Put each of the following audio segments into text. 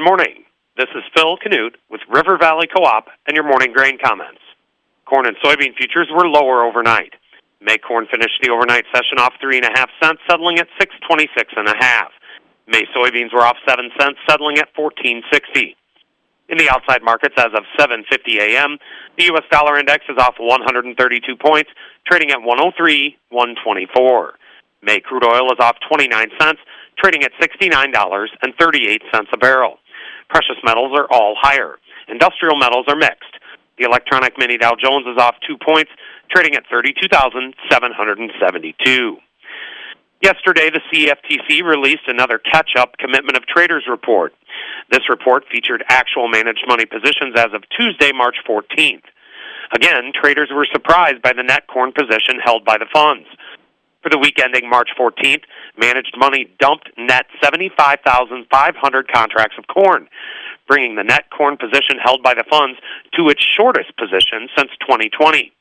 Good morning. This is Phil Canute with River Valley Co-op and your morning grain comments. Corn and soybean futures were lower overnight. May corn finished the overnight session off 3.5 cents, settling at 6.26 1/2. May soybeans were off 7 cents, settling at 14.60. In the outside markets, as of 7:50 a.m., the U.S. dollar index is off 132 points, trading at 103.124. May crude oil is off 29 cents, trading at $69.38 a barrel. Precious metals are all higher. Industrial metals are mixed. The electronic mini Dow Jones is off 2 points, trading at 32,772. Yesterday, the CFTC released another catch-up commitment of traders report. This report featured actual managed money positions as of Tuesday, March 14th. Again, traders were surprised by the net corn position held by the funds. For the week ending March 14th, managed money dumped net 75,500 contracts of corn, bringing the net corn position held by the funds to its shortest position since 2020.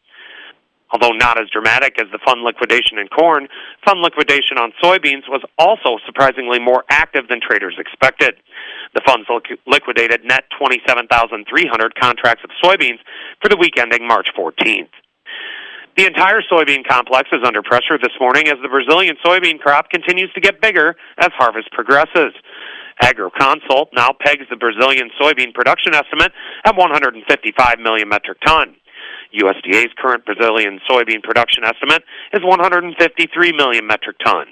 Although not as dramatic as the fund liquidation in corn, fund liquidation on soybeans was also surprisingly more active than traders expected. The funds liquidated net 27,300 contracts of soybeans for the week ending March 14th. The entire soybean complex is under pressure this morning as the Brazilian soybean crop continues to get bigger as harvest progresses. AgroConsult now pegs the Brazilian soybean production estimate at 155 million metric ton. USDA's current Brazilian soybean production estimate is 153 million metric ton.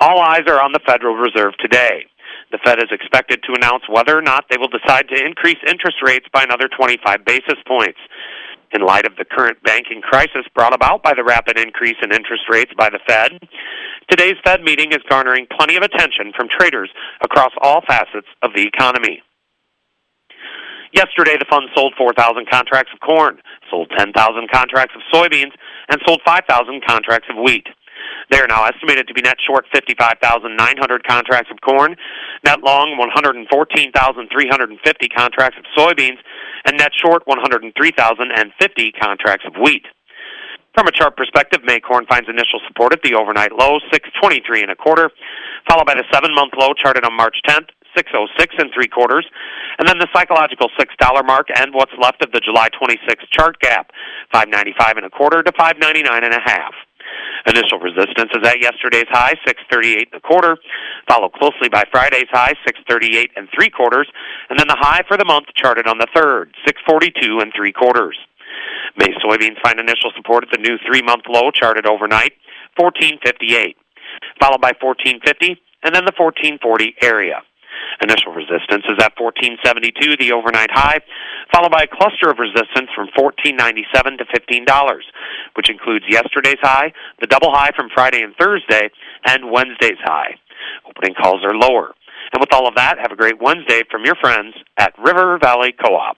All eyes are on the Federal Reserve today. The Fed is expected to announce whether or not they will decide to increase interest rates by another 25 basis points. In light of the current banking crisis brought about by the rapid increase in interest rates by the Fed, today's Fed meeting is garnering plenty of attention from traders across all facets of the economy. Yesterday, the fund sold 4,000 contracts of corn, sold 10,000 contracts of soybeans, and sold 5,000 contracts of wheat. They are now estimated to be net short 55,900 contracts of corn, net long 114,350 contracts of soybeans, and net short 103,050 contracts of wheat. From a chart perspective, May corn finds initial support at the overnight low, 623 1/4, followed by the 7-month low charted on March 10th, 606 3/4, and then the psychological $6 mark and what's left of the July 26 chart gap, 595 1/4 to 599 1/2. Initial resistance is at yesterday's high, 638 1/4, followed closely by Friday's high, 638 3/4, and then the high for the month charted on the 3rd, 642 3/4. May soybeans find initial support at the new 3-month low charted overnight, 1458, followed by 1450, and then the 1440 area. Initial resistance is at 1472, the overnight high, followed by a cluster of resistance from $14.97 to $15, which includes yesterday's high, the double high from Friday and Thursday, and Wednesday's high. Opening calls are lower. And with all of that, have a great Wednesday from your friends at River Valley Co-op.